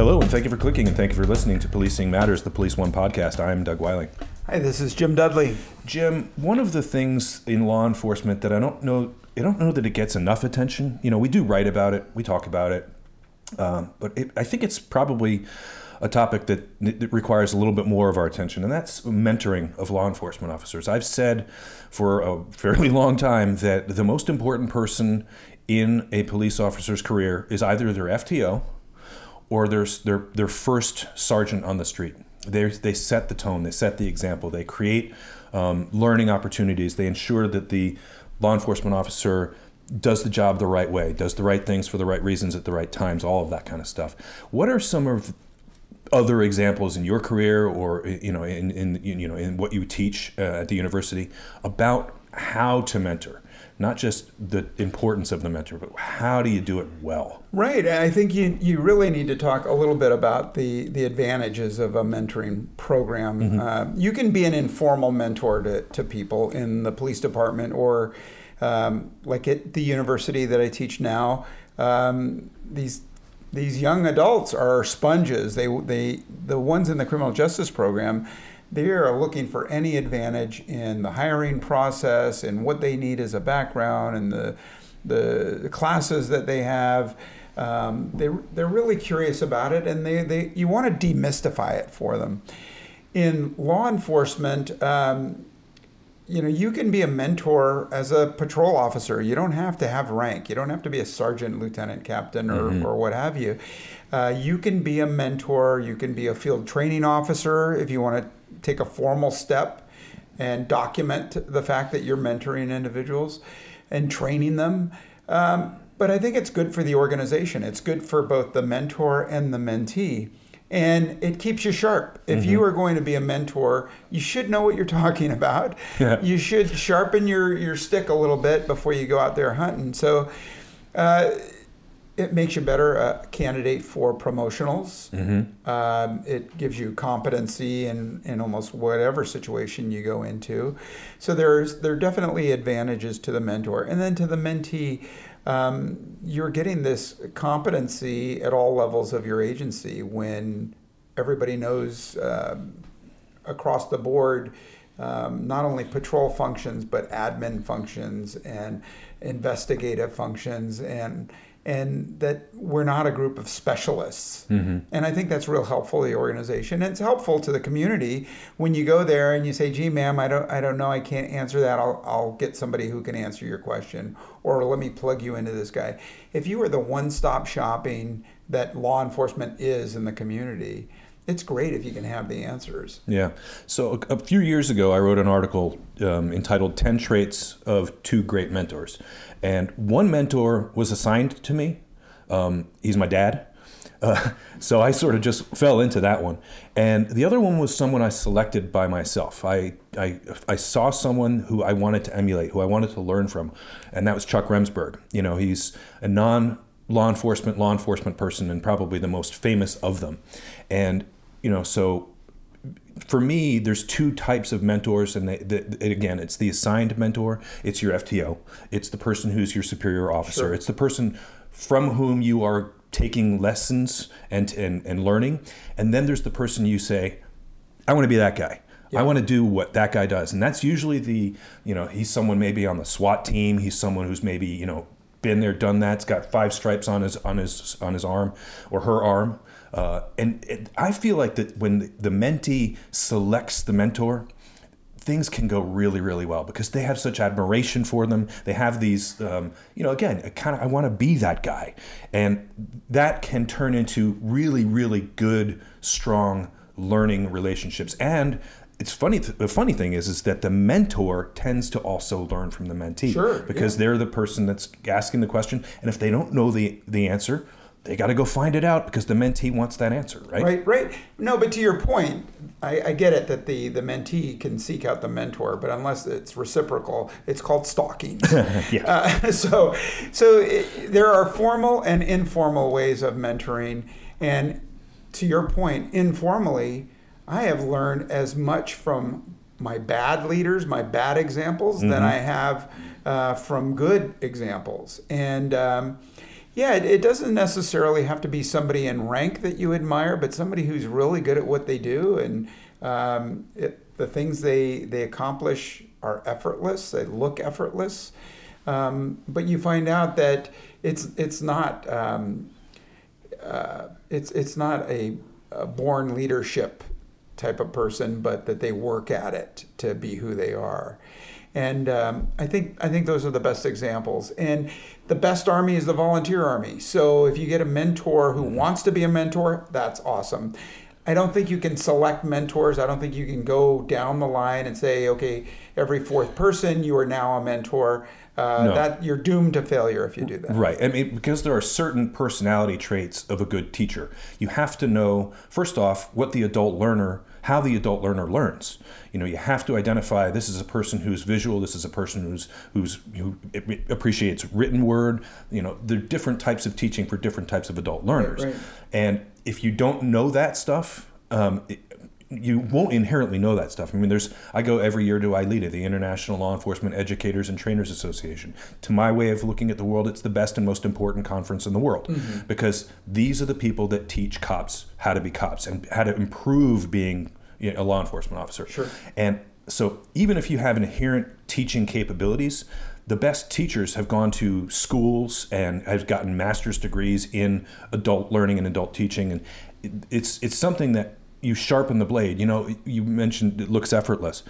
Hello, and thank you for clicking, and thank you for listening to Policing Matters, the Police One podcast. I'm Doug Weiling. Hi, this is Jim Dudley. Jim, one of the things in law enforcement that I don't know that it gets enough attention. You know, we do write about it, we talk about it, but I think it's probably a topic that requires a little bit more of our attention, and that's mentoring of law enforcement officers. I've said for a fairly long time that the most important person in a police officer's career is either their FTO, or their first sergeant on the street. They set the tone, they set the example, they create learning opportunities, they ensure that the law enforcement officer does the job the right way, does the right things for the right reasons at the right times, all of that kind of stuff. What are some of other examples in your career, or in what you teach at the university, about how to mentor? Not just the importance of the mentor, but how do you do it well? Right. I think you really need to talk a little bit about the advantages of a mentoring program. Mm-hmm. You can be an informal mentor to people in the police department, or like at the university that I teach now, these young adults are sponges. They the ones in the criminal justice program, they are looking for any advantage in the hiring process and what they need as a background and the classes that they have. They're really curious about it, and you want to demystify it for them. In law enforcement, you can be a mentor as a patrol officer. You don't have to have rank. You don't have to be a sergeant, lieutenant, captain, or what have you. You can be a mentor. You can be a field training officer if you want to take a formal step and document the fact that you're mentoring individuals and training them. But I think it's good for the organization. It's good for both the mentor and the mentee. And it keeps you sharp. If you are going to be a mentor, you should know what you're talking about. Yeah. You should sharpen your stick a little bit before you go out there hunting. So it makes you better a candidate for promotionals. Mm-hmm. It gives you competency in almost whatever situation you go into. So there are definitely advantages to the mentor. And then to the mentee, you're getting this competency at all levels of your agency when everybody knows across the board not only patrol functions, but admin functions and investigative functions, and that we're not a group of specialists. Mm-hmm. And I think that's real helpful to the organization. It's helpful to the community when you go there and you say, gee, ma'am, I don't know, I can't answer that. I'll get somebody who can answer your question, or let me plug you into this guy. If you are the one-stop shopping that law enforcement is in the community, it's great if you can have the answers. Yeah. So a few years ago, I wrote an article entitled 10 Traits of Two Great Mentors. And one mentor was assigned to me. He's my dad. So I sort of just fell into that one. And the other one was someone I selected by myself. I saw someone who I wanted to emulate, who I wanted to learn from. And that was Chuck Remsberg. You know, he's a non-law enforcement person, and probably the most famous of them. And so for me, there's two types of mentors, and again, it's the assigned mentor, it's your FTO, it's the person who's your superior officer, sure. It's the person from whom you are taking lessons and learning, and then there's the person you say, I want to be that guy. Yeah. I want to do what that guy does, and that's usually he's someone maybe on the SWAT team, he's someone who's maybe been there, done that, it's got 5 stripes on his arm or her arm. And I feel like that when the mentee selects the mentor, things can go really, really well because they have such admiration for them. They have these, I want to be that guy. And that can turn into really, really good, strong learning relationships. And it's funny. The funny thing is that the mentor tends to also learn from the mentee, sure, because they're the person that's asking the question. And if they don't know the answer, they got to go find it out because the mentee wants that answer, right? Right, right. No, but to your point, I get it that the mentee can seek out the mentor, but unless it's reciprocal, it's called stalking. There are formal and informal ways of mentoring. And to your point, informally, I have learned as much from my bad leaders, my bad examples, than I have from good examples. And it doesn't necessarily have to be somebody in rank that you admire, but somebody who's really good at what they do, and the things they accomplish are effortless. They look effortless, but you find out that it's not a born leadership type of person, but that they work at it to be who they are. And I think those are the best examples. And the best army is the volunteer army. So if you get a mentor who wants to be a mentor, that's awesome. I don't think you can select mentors. I don't think you can go down the line and say, okay, every fourth person, you are now a mentor. No. That you're doomed to failure if you do that. Right. I mean, because there are certain personality traits of a good teacher. You have to know, first off, how the adult learner learns. You know, you have to identify this is a person who's visual, this is a person who appreciates written word. You know, there are different types of teaching for different types of adult learners. Right. And if you don't know that stuff, you won't inherently know that stuff. I mean, I go every year to ILEETA, the International Law Enforcement Educators and Trainers Association. To my way of looking at the world, it's the best and most important conference in the world, because these are the people that teach cops how to be cops and how to improve being a law enforcement officer. Sure. And so even if you have inherent teaching capabilities, the best teachers have gone to schools and have gotten master's degrees in adult learning and adult teaching. And it's something that you sharpen the blade. You know, you mentioned it looks effortless.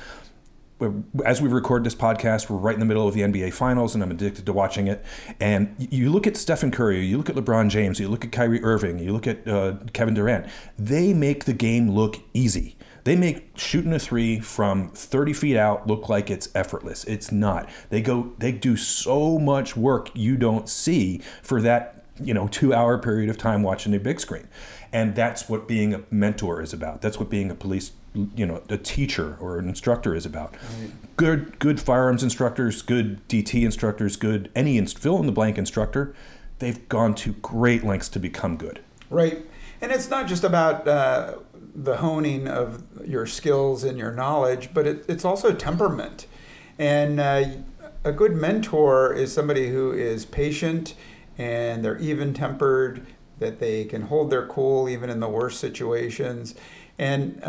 As we record this podcast, we're right in the middle of the NBA Finals, and I'm addicted to watching it. And you look at Stephen Curry, you look at LeBron James, you look at Kyrie Irving, you look at Kevin Durant. They make the game look easy. They make shooting a three from 30 feet out look like it's effortless. It's not. They do so much work you don't see for that 2-hour period of time watching the big screen. And that's what being a mentor is about. That's what being a police, a teacher or an instructor is about. Right. Good firearms instructors, good DT instructors, good any fill in the blank instructor, they've gone to great lengths to become good. Right. And it's not just about the honing of your skills and your knowledge, but it's also temperament. And a good mentor is somebody who is patient, and they're even-tempered, that they can hold their cool even in the worst situations. And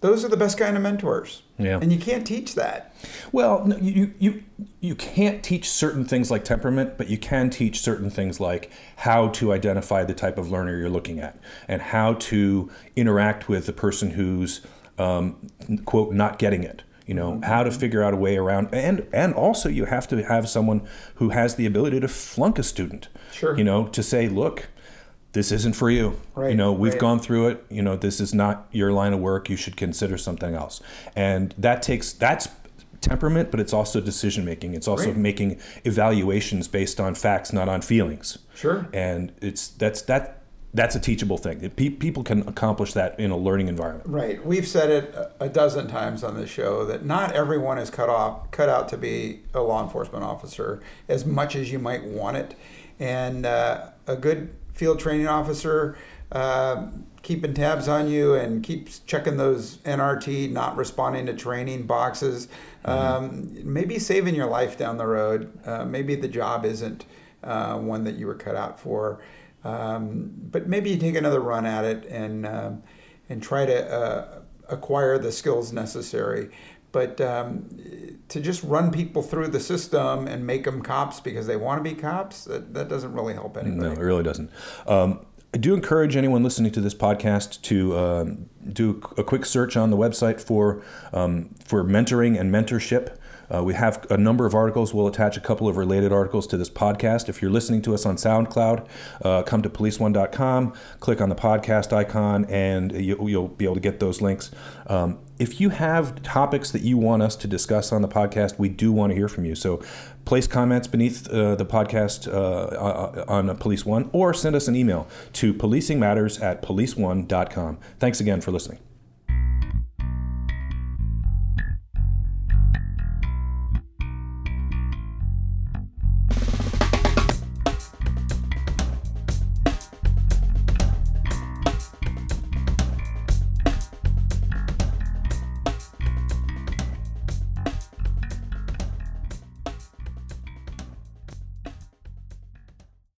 those are the best kind of mentors. Yeah. And you can't teach that. Well, no, you can't teach certain things like temperament, but you can teach certain things like how to identify the type of learner you're looking at and how to interact with the person who's, quote, not getting it. How to figure out a way around, and also you have to have someone who has the ability to flunk a student. Sure. To say, look, this isn't for you. Right. We've gone through it. This is not your line of work. You should consider something else. And that's temperament, but it's also decision making. It's also making evaluations based on facts, not on feelings. Sure. And that's a teachable thing. People can accomplish that in a learning environment. Right. We've said it a dozen times on the show that not everyone is cut out to be a law enforcement officer as much as you might want it. And a good field training officer keeping tabs on you and keeps checking those NRT, not responding to training boxes, maybe saving your life down the road. Maybe the job isn't one that you were cut out for. But maybe you take another run at it and try to acquire the skills necessary. But to just run people through the system and make them cops because they want to be cops, that doesn't really help anybody. No, it really doesn't. I do encourage anyone listening to this podcast to do a quick search on the website for mentoring and mentorship. We have a number of articles. We'll attach a couple of related articles to this podcast. If you're listening to us on SoundCloud, come to policeone.com, click on the podcast icon, and you'll be able to get those links. if you have topics that you want us to discuss on the podcast, we do want to hear from you. So place comments beneath the podcast on Police One, or send us an email to policingmatters@policeone.com. Thanks again for listening.